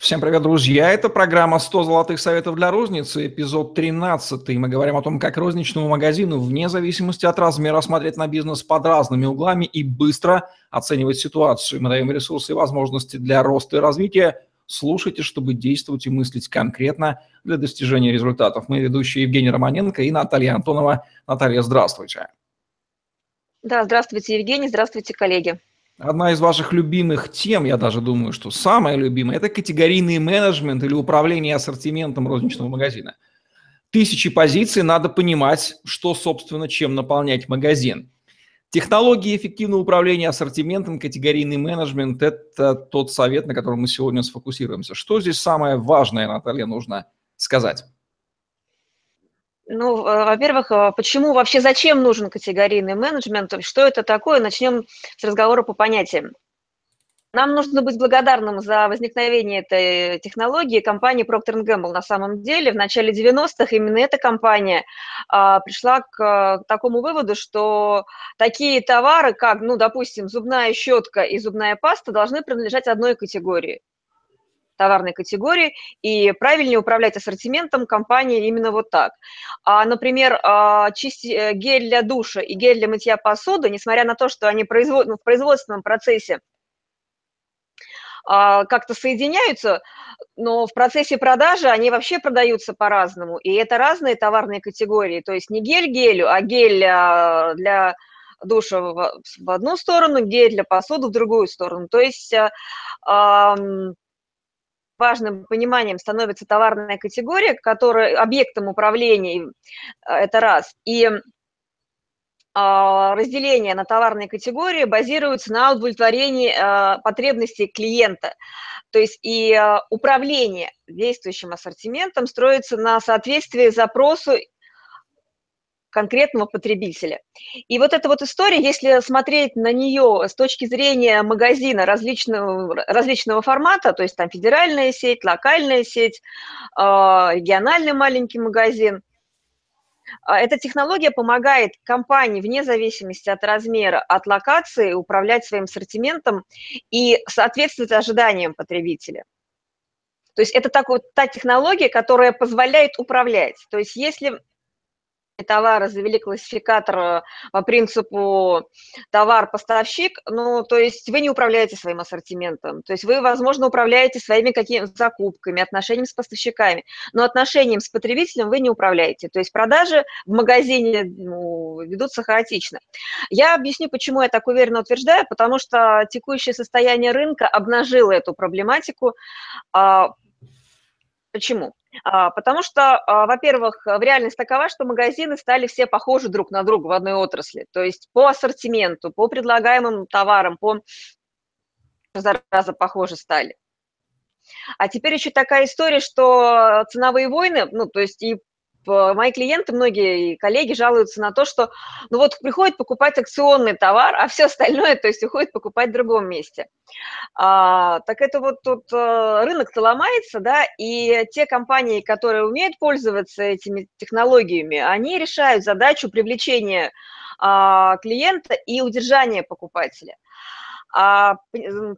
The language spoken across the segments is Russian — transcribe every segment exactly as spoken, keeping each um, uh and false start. Всем привет, друзья! Это программа «сто золотых советов для розницы», эпизод тринадцать. Мы говорим о том, как розничному магазину, вне зависимости от размера, смотреть на бизнес под разными углами и быстро оценивать ситуацию. Мы даем ресурсы и возможности для роста и развития. Слушайте, чтобы действовать и мыслить конкретно для достижения результатов. Мы ведущие Евгений Романенко и Наталья Антонова. Наталья, здравствуйте! Да, здравствуйте, Евгений, здравствуйте, коллеги! Одна из ваших любимых тем, я даже думаю, что самая любимая, это категорийный менеджмент или управление ассортиментом розничного магазина. Тысячи позиций, надо понимать, что, собственно, чем наполнять магазин. Технологии эффективного управления ассортиментом, категорийный менеджмент – это тот совет, на котором мы сегодня сфокусируемся. Что здесь самое важное, Наталья, нужно сказать? Ну, во-первых, почему вообще, зачем нужен категорийный менеджмент, что это такое, начнем с разговора по понятиям. Нам нужно быть благодарным за возникновение этой технологии компании Procter энд Gamble. На самом деле, в начале девяностых именно эта компания а, пришла к, к такому выводу, что такие товары, как, ну, допустим, зубная щетка и зубная паста, должны принадлежать одной категории. Товарной категории, и правильнее управлять ассортиментом компании именно вот так. А, например, а, чисти, гель для душа и гель для мытья посуды, несмотря на то, что они производ, ну, в производственном процессе а, как-то соединяются, но в процессе продажи они вообще продаются по-разному, и это разные товарные категории, то есть не гель гелю, а гель а, для... душа в, в одну сторону, гель для посуды в другую сторону. То есть... А, а, важным пониманием становится товарная категория, которая объектом управления, это раз. И разделение на товарные категории базируется на удовлетворении потребностей клиента. То есть и управление действующим ассортиментом строится на соответствии запросу конкретного потребителя. И вот эта вот история, если смотреть на нее с точки зрения магазина различного, различного формата, то есть там федеральная сеть, локальная сеть, региональный маленький магазин, эта технология помогает компании вне зависимости от размера, от локации управлять своим ассортиментом и соответствовать ожиданиям потребителя. То есть это так вот, та технология, которая позволяет управлять. То есть если... товары завели классификатор по принципу товар-поставщик, ну, то есть вы не управляете своим ассортиментом, то есть вы, возможно, управляете своими какими-то закупками, отношениями с поставщиками, но отношением с потребителем вы не управляете, то есть продажи в магазине, ну, ведутся хаотично. Я объясню, почему я так уверенно утверждаю, потому что текущее состояние рынка обнажило эту проблематику. Почему? Потому что, во-первых, реальность такова, что магазины стали все похожи друг на друга в одной отрасли, то есть по ассортименту, по предлагаемым товарам, по зараза похожи стали. А теперь еще такая история, что ценовые войны, ну, то есть и мои клиенты, многие и коллеги жалуются на то, что, ну, вот приходит покупать акционный товар, а все остальное, то есть уходит покупать в другом месте. А, так это вот тут рынок-то ломается, да, и те компании, которые умеют пользоваться этими технологиями, они решают задачу привлечения а, клиента и удержания покупателя. А,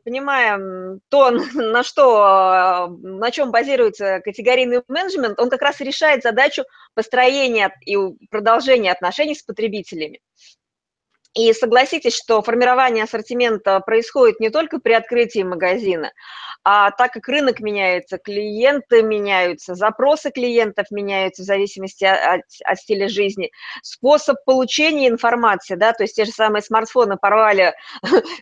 понимая то, на, что, на чем базируется категорийный менеджмент, он как раз и решает задачу построения и продолжения отношений с потребителями. И согласитесь, что формирование ассортимента происходит не только при открытии магазина, а так как рынок меняется, клиенты меняются, запросы клиентов меняются в зависимости от, от стиля жизни, способ получения информации, да, то есть те же самые смартфоны порвали,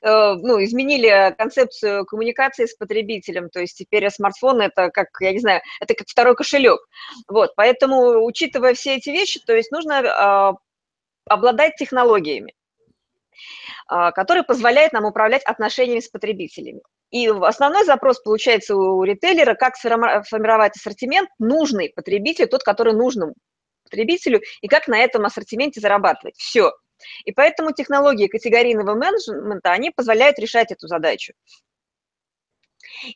ну, изменили концепцию коммуникации с потребителем, то есть теперь смартфон – это как, я не знаю, это как второй кошелек. Вот, поэтому, учитывая все эти вещи, то есть нужно обладать технологиями, который позволяет нам управлять отношениями с потребителями. И основной запрос получается у ритейлера, как сформировать ассортимент нужный потребителю, тот, который нужен потребителю, и как на этом ассортименте зарабатывать. Все. И поэтому технологии категорийного менеджмента, они позволяют решать эту задачу.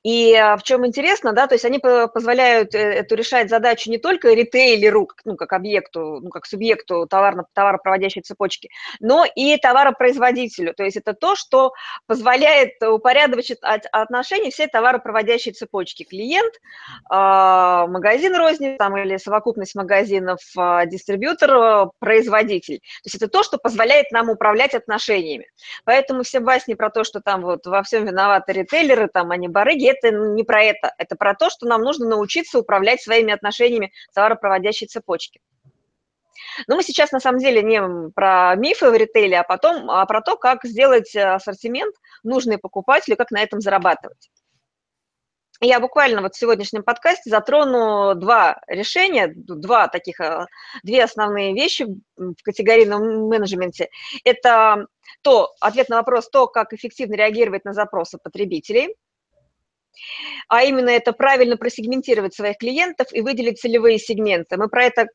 И в чем интересно, да, то есть они позволяют эту решать задачу не только ритейлеру, ну, как объекту, ну, как субъекту товарно, товаропроводящей цепочки, но и товаропроизводителю. То есть это то, что позволяет упорядочить отношения всей товаропроводящей цепочки. Клиент, магазин розницы там, или совокупность магазинов, дистрибьютор, производитель. То есть это то, что позволяет нам управлять отношениями. Поэтому все басни про то, что там вот во всем виноваты ритейлеры, там они барыши, это не про это, это про то, что нам нужно научиться управлять своими отношениями товаропроводящей цепочки. Но мы сейчас на самом деле не про мифы в ритейле, а потом а про то, как сделать ассортимент нужный покупателю, как на этом зарабатывать. Я буквально вот в сегодняшнем подкасте затрону два решения, два таких, две основные вещи в категорийном менеджменте. Это то, ответ на вопрос, то, как эффективно реагировать на запросы потребителей. А именно это правильно просегментировать своих клиентов и выделить целевые сегменты. Мы про это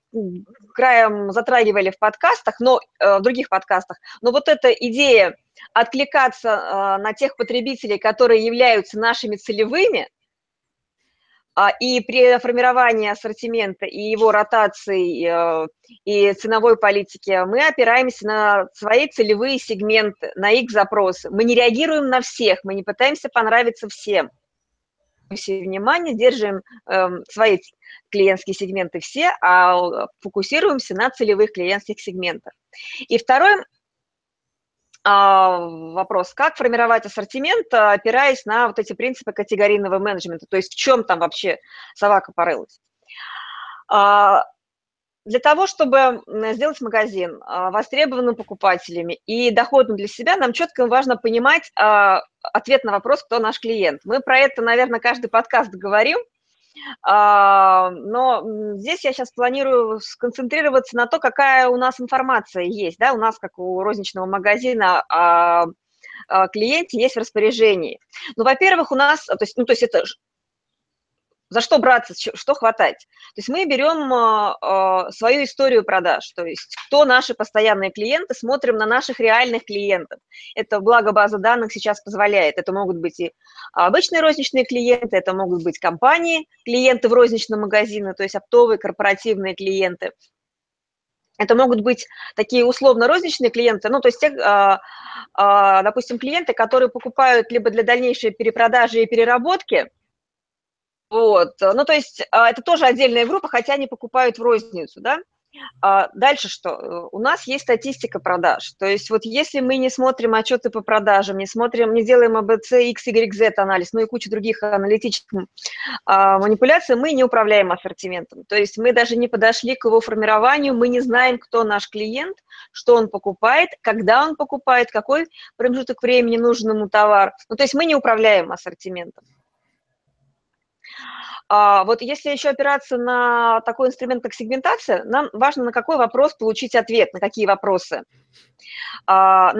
краем затрагивали в подкастах, но в других подкастах. Но вот эта идея откликаться на тех потребителей, которые являются нашими целевыми, и при формировании ассортимента и его ротации и ценовой политики мы опираемся на свои целевые сегменты, на их запросы. Мы не реагируем на всех, мы не пытаемся понравиться всем. Все внимание, держим э, свои клиентские сегменты все, а фокусируемся на целевых клиентских сегментах. И второй э, вопрос, как формировать ассортимент, опираясь на вот эти принципы категорийного менеджмента, то есть в чем там вообще собака порылась. Э, для того, чтобы сделать магазин э, востребованным покупателями и доходным для себя, нам четко важно понимать, э, ответ на вопрос, кто наш клиент. Мы про это, наверное, каждый подкаст говорим, но здесь я сейчас планирую сконцентрироваться на то, какая у нас информация есть, да, у нас, как у розничного магазина, о клиенте есть в распоряжении. Ну, во-первых, у нас, то есть, ну, то есть это за что браться, что хватать. То есть мы берем свою историю продаж, то есть кто наши постоянные клиенты, смотрим на наших реальных клиентов. Это благо база данных сейчас позволяет. Это могут быть и обычные розничные клиенты, это могут быть компании, клиенты в розничном магазине, то есть оптовые, корпоративные клиенты. Это могут быть такие условно-розничные клиенты, ну, то есть, те, допустим, клиенты, которые покупают либо для дальнейшей перепродажи и переработки. Вот, ну, то есть это тоже отдельная группа, хотя они покупают в розницу, да. А дальше что? У нас есть статистика продаж, то есть вот если мы не смотрим отчеты по продажам, не смотрим, не делаем а бэ цэ, икс, игрек, зет анализ, ну и кучу других аналитических а, манипуляций, мы не управляем ассортиментом, то есть мы даже не подошли к его формированию, мы не знаем, кто наш клиент, что он покупает, когда он покупает, какой промежуток времени нужен ему товар, ну, то есть мы не управляем ассортиментом. Вот если еще опираться на такой инструмент, как сегментация, нам важно, на какой вопрос получить ответ, на какие вопросы. То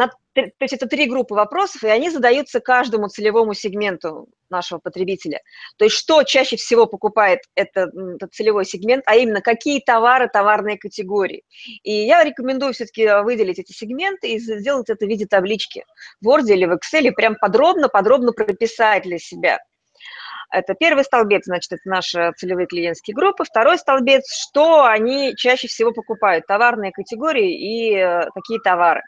есть это три группы вопросов, и они задаются каждому целевому сегменту нашего потребителя. То есть что чаще всего покупает этот, этот целевой сегмент, а именно какие товары, товарные категории. И я рекомендую все-таки выделить эти сегменты и сделать это в виде таблички в Word или в Excel, и прям подробно-подробно прописать для себя. Это первый столбец, значит, это наши целевые клиентские группы. Второй столбец, что они чаще всего покупают, товарные категории и какие товары.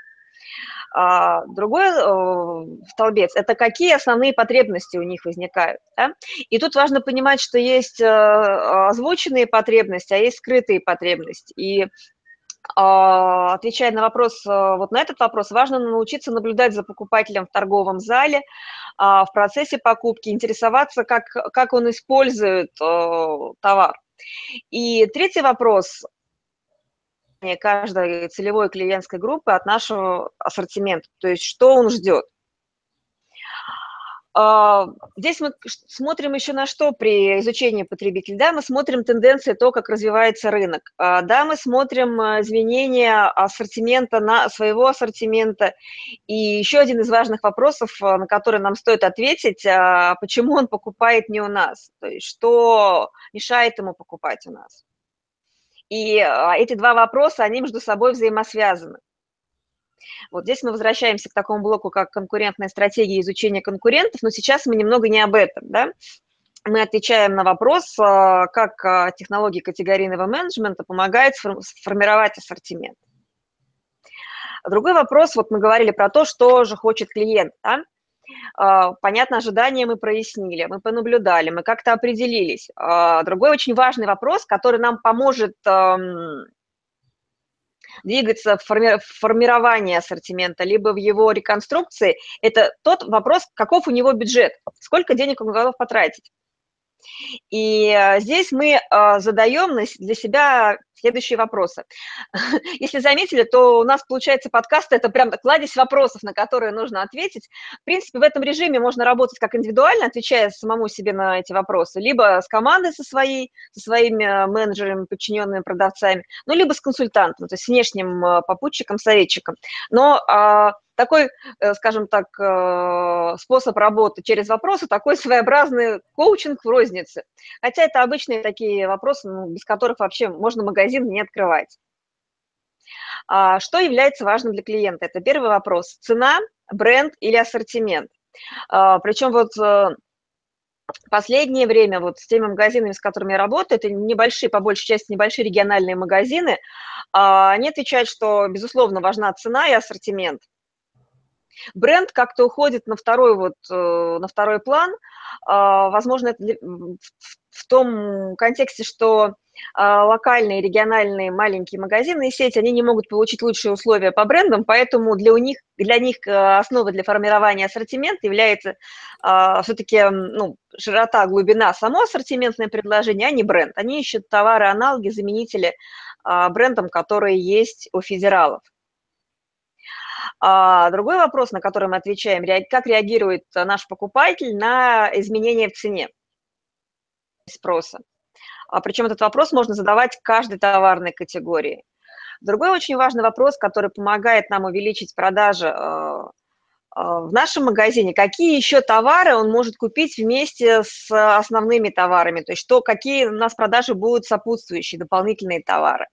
Другой столбец – это какие основные потребности у них возникают. Да? И тут важно понимать, что есть озвученные потребности, а есть скрытые потребности. И отвечая на вопрос, вот на этот вопрос, важно научиться наблюдать за покупателем в торговом зале, в процессе покупки, интересоваться, как, как он использует товар. И третий вопрос каждой целевой клиентской группы от нашего ассортимента, то есть что он ждет. Здесь мы смотрим еще на что при изучении потребителей. Да, мы смотрим тенденции, то, как развивается рынок. Да, мы смотрим изменения ассортимента, на своего ассортимента. И еще один из важных вопросов, на который нам стоит ответить, почему он покупает не у нас, то есть что мешает ему покупать у нас. И эти два вопроса, они между собой взаимосвязаны. Вот здесь мы возвращаемся к такому блоку, как конкурентная стратегия изучения конкурентов, но сейчас мы немного не об этом, да. Мы отвечаем на вопрос, как технологии категорийного менеджмента помогают сформировать ассортимент. Другой вопрос, вот мы говорили про то, что же хочет клиент, да? Понятно, ожидания мы прояснили, мы понаблюдали, мы как-то определились. Другой очень важный вопрос, который нам поможет двигаться в формировании ассортимента, либо в его реконструкции, это тот вопрос, каков у него бюджет, сколько денег он готов потратить. И здесь мы задаем для себя следующие вопросы. Если заметили, то у нас, получается, подкаст – это прям кладезь вопросов, на которые нужно ответить. В принципе, в этом режиме можно работать как индивидуально, отвечая самому себе на эти вопросы, либо с командой со своей, со своими менеджерами, подчиненными продавцами, ну, либо с консультантом, то есть внешним попутчиком, советчиком. Но такой, скажем так, способ работы через вопросы, такой своеобразный коучинг в рознице. Хотя это обычные такие вопросы, без которых вообще можно магазин не открывать. Что является важным для клиента? Это первый вопрос. Цена, бренд или ассортимент? Причем вот в последнее время вот с теми магазинами, с которыми я работаю, это небольшие, по большей части небольшие региональные магазины, они отвечают, что, безусловно, важна цена и ассортимент. Бренд как-то уходит на второй, вот, на второй план, возможно, это в том контексте, что локальные, региональные маленькие магазины и сети, они не могут получить лучшие условия по брендам, поэтому для, у них, для них основой для формирования ассортимента является все-таки ну, широта, глубина само ассортиментное предложение, а не бренд. Они ищут товары-аналоги, заменители брендам, которые есть у федералов. Другой вопрос, на который мы отвечаем, как реагирует наш покупатель на изменения в цене спроса. Причем этот вопрос можно задавать каждой товарной категории. Другой очень важный вопрос, который помогает нам увеличить продажи в нашем магазине, какие еще товары он может купить вместе с основными товарами, то есть что, какие у нас продажи будут сопутствующие, дополнительные товары.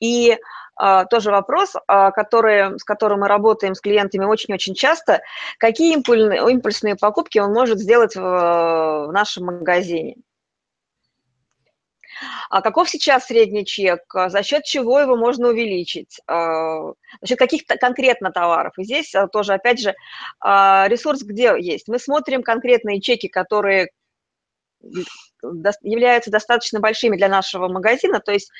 И а, тоже вопрос, а, который, с которым мы работаем с клиентами очень-очень часто, какие импульсные, импульсные покупки он может сделать в, в нашем магазине. А каков сейчас средний чек, за счет чего его можно увеличить, а, за счет каких-то конкретно товаров. И здесь а, тоже, опять же, а, ресурс где есть. Мы смотрим конкретные чеки, которые являются достаточно большими для нашего магазина, то есть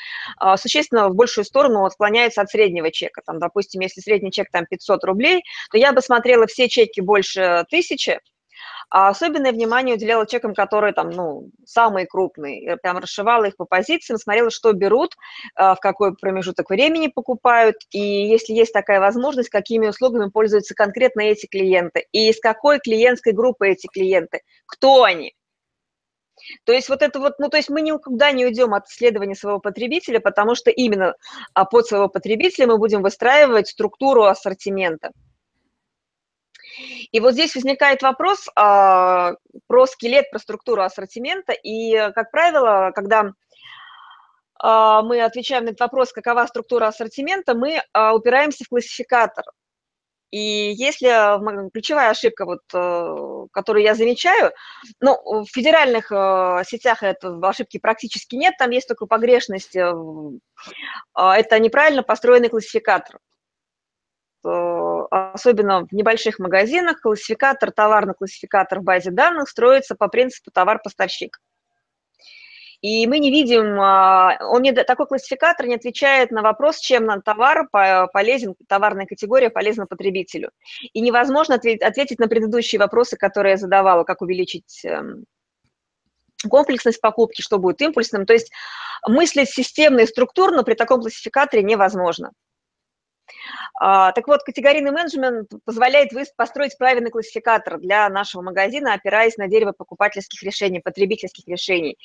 существенно в большую сторону отклоняются от среднего чека. Там, допустим, если средний чек там пятьсот рублей, то я бы смотрела все чеки больше тысячи, а особенное внимание уделяла чекам, которые там, ну, самые крупные. Я прям расшивала их по позициям, смотрела, что берут, в какой промежуток времени покупают, и если есть такая возможность, какими услугами пользуются конкретно эти клиенты, и из какой клиентской группы эти клиенты, кто они. То есть вот это вот, ну, то есть мы никуда не уйдем от исследования своего потребителя, потому что именно под своего потребителя мы будем выстраивать структуру ассортимента. И вот здесь возникает вопрос а, про скелет, про структуру ассортимента. И, как правило, когда а, мы отвечаем на этот вопрос, какова структура ассортимента, мы а, упираемся в классификатор. И если ключевая ошибка, вот, которую я замечаю, ну, в федеральных сетях это, ошибки практически нет, там есть только погрешность, это неправильно построенный классификатор. Особенно в небольших магазинах классификатор, товарный классификатор в базе данных строится по принципу товар-поставщик. И мы не видим, он не, такой классификатор не отвечает на вопрос, чем нам товар полезен, товарная категория полезна потребителю. И невозможно ответить на предыдущие вопросы, которые я задавала, как увеличить комплексность покупки, что будет импульсным. То есть мыслить системно и структурно при таком классификаторе невозможно. Так вот, категорийный менеджмент позволяет построить правильный классификатор для нашего магазина, опираясь на дерево покупательских решений, потребительских решений.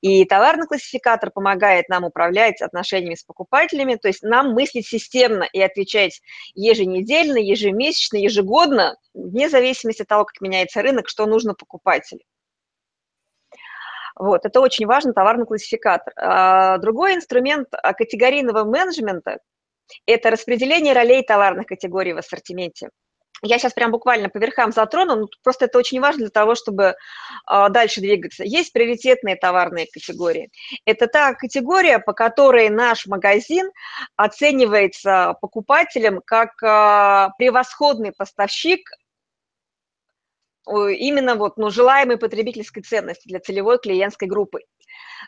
И товарный классификатор помогает нам управлять отношениями с покупателями, то есть нам мыслить системно и отвечать еженедельно, ежемесячно, ежегодно, вне зависимости от того, как меняется рынок, что нужно покупателю. Вот, это очень важно, товарный классификатор. Другой инструмент категорийного менеджмента, Это распределение ролей товарных категорий в ассортименте. Я сейчас прям буквально по верхам затрону, но просто это очень важно для того, чтобы дальше двигаться. Есть приоритетные товарные категории. Это та категория, по которой наш магазин оценивается покупателем как превосходный поставщик именно вот, ну, желаемой потребительской ценности для целевой клиентской группы.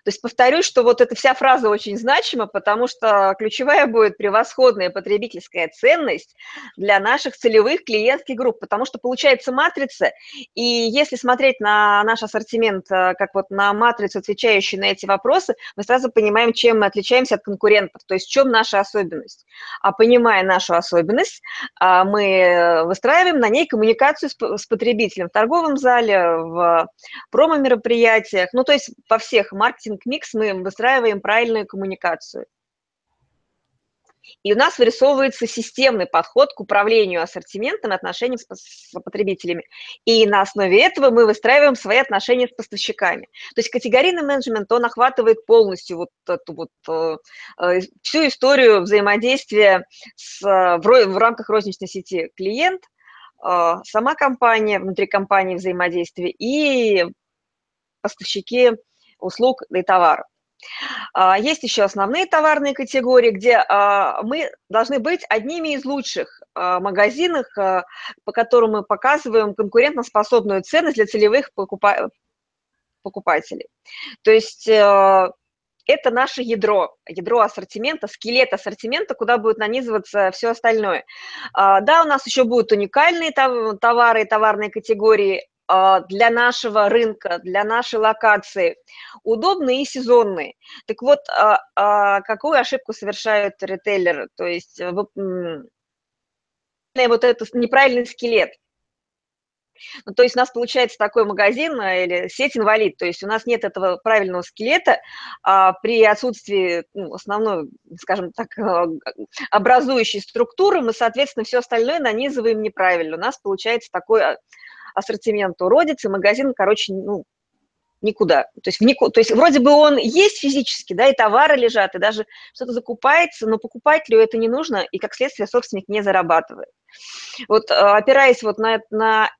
То есть повторюсь, что вот эта вся фраза очень значима, потому что ключевая будет превосходная потребительская ценность для наших целевых клиентских групп, потому что получается матрица, и если смотреть на наш ассортимент как вот на матрицу, отвечающую на эти вопросы, мы сразу понимаем, чем мы отличаемся от конкурентов, то есть в чем наша особенность. А понимая нашу особенность, мы выстраиваем на ней коммуникацию с потребителем в торговом зале, в промо-мероприятиях, ну то есть во всех маркетингах, микс, мы выстраиваем правильную коммуникацию. И у нас вырисовывается системный подход к управлению ассортиментом и отношениям с потребителями. И на основе этого мы выстраиваем свои отношения с поставщиками. То есть категорийный менеджмент, он охватывает полностью вот эту вот всю историю взаимодействия с, в, в рамках розничной сети клиент, сама компания, внутри компании взаимодействие и поставщики услуг и товаров. Есть еще основные товарные категории, где мы должны быть одними из лучших магазинов, по которым мы показываем конкурентоспособную ценность для целевых покупателей. То есть это наше ядро, ядро ассортимента, скелет ассортимента, куда будет нанизываться все остальное. Да, у нас еще будут уникальные товары и товарные категории, для нашего рынка, для нашей локации, удобные и сезонные. Так вот, какую ошибку совершают ритейлеры? То есть вот этот неправильный скелет. Ну, то есть у нас получается такой магазин или сеть-инвалид, то есть у нас нет этого правильного скелета, а при отсутствии ну, основной, скажем так, образующей структуры мы, соответственно, все остальное нанизываем неправильно. У нас получается такой ассортимент уродец, и магазин, короче, ну, никуда. То есть, в нику... то есть вроде бы он есть физически, да, и товары лежат, и даже что-то закупается, но покупателю это не нужно, и как следствие собственник не зарабатывает. Вот опираясь вот на, на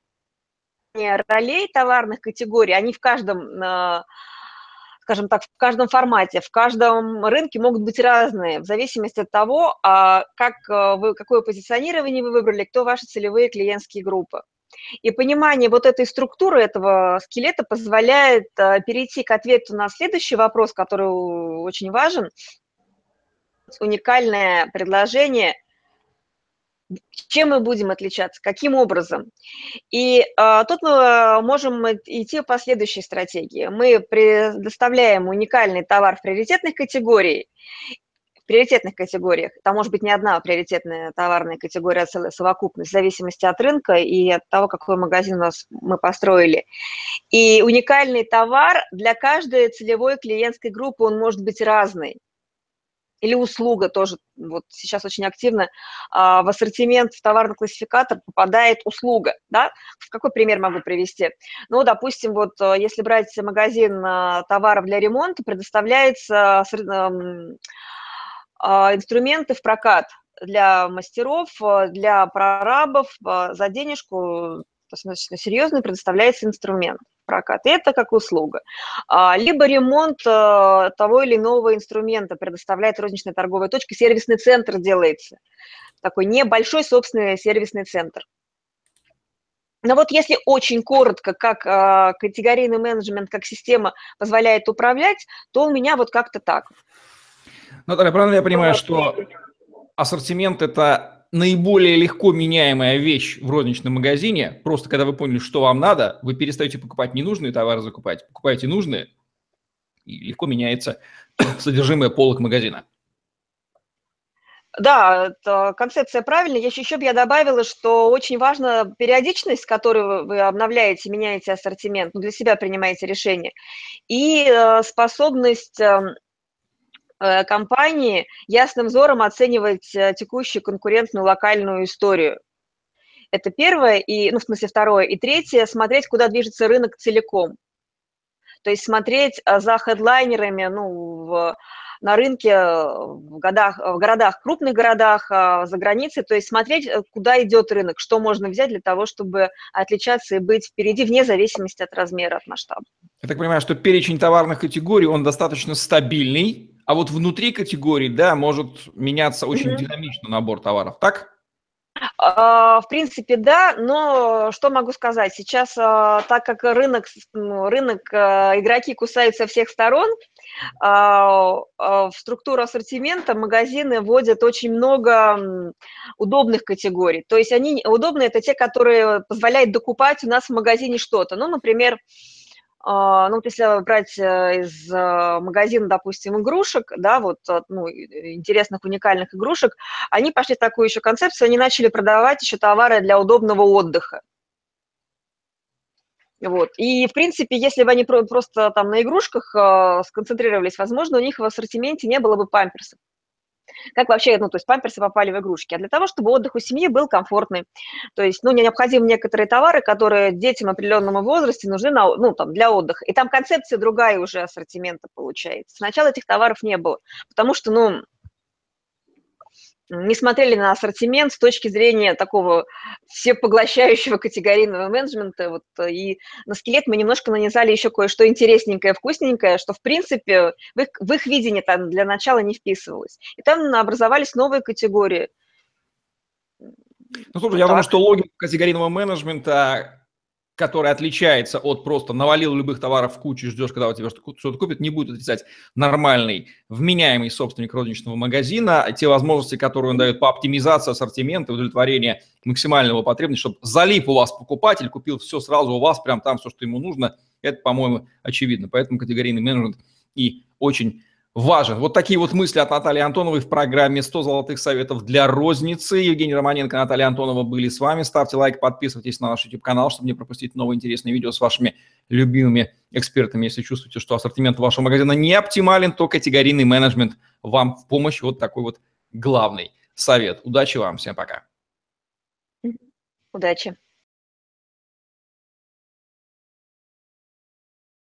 ролей товарных категорий, они в каждом, скажем так, в каждом формате, в каждом рынке могут быть разные, в зависимости от того, как вы, какое позиционирование вы выбрали, кто ваши целевые клиентские группы. И понимание вот этой структуры, этого скелета позволяет перейти к ответу на следующий вопрос, который очень важен. Уникальное предложение. Чем мы будем отличаться, каким образом? И а, тут мы можем идти по следующей стратегии. Мы предоставляем уникальный товар в приоритетных категориях. В приоритетных категориях. Там может быть не одна приоритетная товарная категория, а целая совокупность в зависимости от рынка и от того, какой магазин у нас мы построили. И уникальный товар для каждой целевой клиентской группы, он может быть разный. Или услуга тоже, вот сейчас очень активно в ассортимент, в товарный классификатор попадает услуга, да? В какой пример могу привести? Ну, допустим, вот если брать магазин товаров для ремонта, предоставляется инструменты в прокат для мастеров, для прорабов, за денежку, достаточно серьезно предоставляется инструмент. Прокат. Это как услуга. Либо ремонт того или иного инструмента предоставляет розничная торговая точка, сервисный центр делается. Такой небольшой собственный сервисный центр. Но вот если очень коротко, как категорийный менеджмент, как система позволяет управлять, то у меня вот как-то так. Наталья, правильно я понимаю, что ассортимент – это наиболее легко меняемая вещь в розничном магазине, просто когда вы поняли, что вам надо, вы перестаете покупать ненужные товары, закупать, покупаете нужные, и легко меняется содержимое полок магазина. Да, концепция правильная. Еще бы я добавила, что очень важна периодичность, с которой вы обновляете, меняете ассортимент, для себя принимаете решение, и способность компании ясным взором оценивать текущую конкурентную локальную историю. Это первое, и, ну, в смысле второе. И третье – смотреть, куда движется рынок целиком. То есть смотреть за хедлайнерами, ну, в на рынке, в, годах, в городах, крупных городах, за границей, то есть смотреть, куда идет рынок, что можно взять для того, чтобы отличаться и быть впереди, вне зависимости от размера, от масштаба. Я так понимаю, что перечень товарных категорий, он достаточно стабильный, а вот внутри категории, да, может меняться очень mm-hmm. динамично набор товаров, так? В принципе, да, но что могу сказать, сейчас, так как рынок, рынок игроки кусают со всех сторон, в структуру ассортимента магазины вводят очень много удобных категорий, то есть они удобные, это те, которые позволяют докупать у нас в магазине что-то, ну, например, ну, вот если брать из магазина, допустим, игрушек, да, вот, ну, интересных, уникальных игрушек, они пошли в такую еще концепцию, они начали продавать еще товары для удобного отдыха. Вот. И, в принципе, если бы они просто там на игрушках сконцентрировались, возможно, у них в ассортименте не было бы памперсов. Как вообще, ну, то есть памперсы попали в игрушки, а для того, чтобы отдых у семьи был комфортный. То есть, ну, необходимы некоторые товары, которые детям определенного возраста нужны на, ну, там, для отдыха. И там концепция другая уже ассортимента получается. Сначала этих товаров не было, потому что, ну, не смотрели на ассортимент с точки зрения такого всепоглощающего категорийного менеджмента. Вот, и на скелет мы немножко нанизали еще кое-что интересненькое, вкусненькое, что, в принципе, в их, в их видение там для начала не вписывалось. И там образовались новые категории. Ну, слушай, я думаю, что логика категорийного менеджмента, которая отличается от просто навалил любых товаров в кучу, ждешь, когда у тебя что-то купят, не будет отрицать нормальный, вменяемый собственник розничного магазина. Те возможности, которые он дает по оптимизации ассортимента, удовлетворение максимального потребности, чтобы залип у вас покупатель, купил все сразу у вас, прям там все, что ему нужно, это, по-моему, очевидно. Поэтому категорийный менеджмент и очень важен. Вот такие вот мысли от Натальи Антоновой в программе «сто золотых советов для розницы». Евгений Романенко, Наталья Антонова были с вами. Ставьте лайк, подписывайтесь на наш YouTube-канал, чтобы не пропустить новые интересные видео с вашими любимыми экспертами. Если чувствуете, что ассортимент вашего магазина не оптимален, то категорийный менеджмент вам в помощь. Вот такой вот главный совет. Удачи вам. Всем пока. Удачи.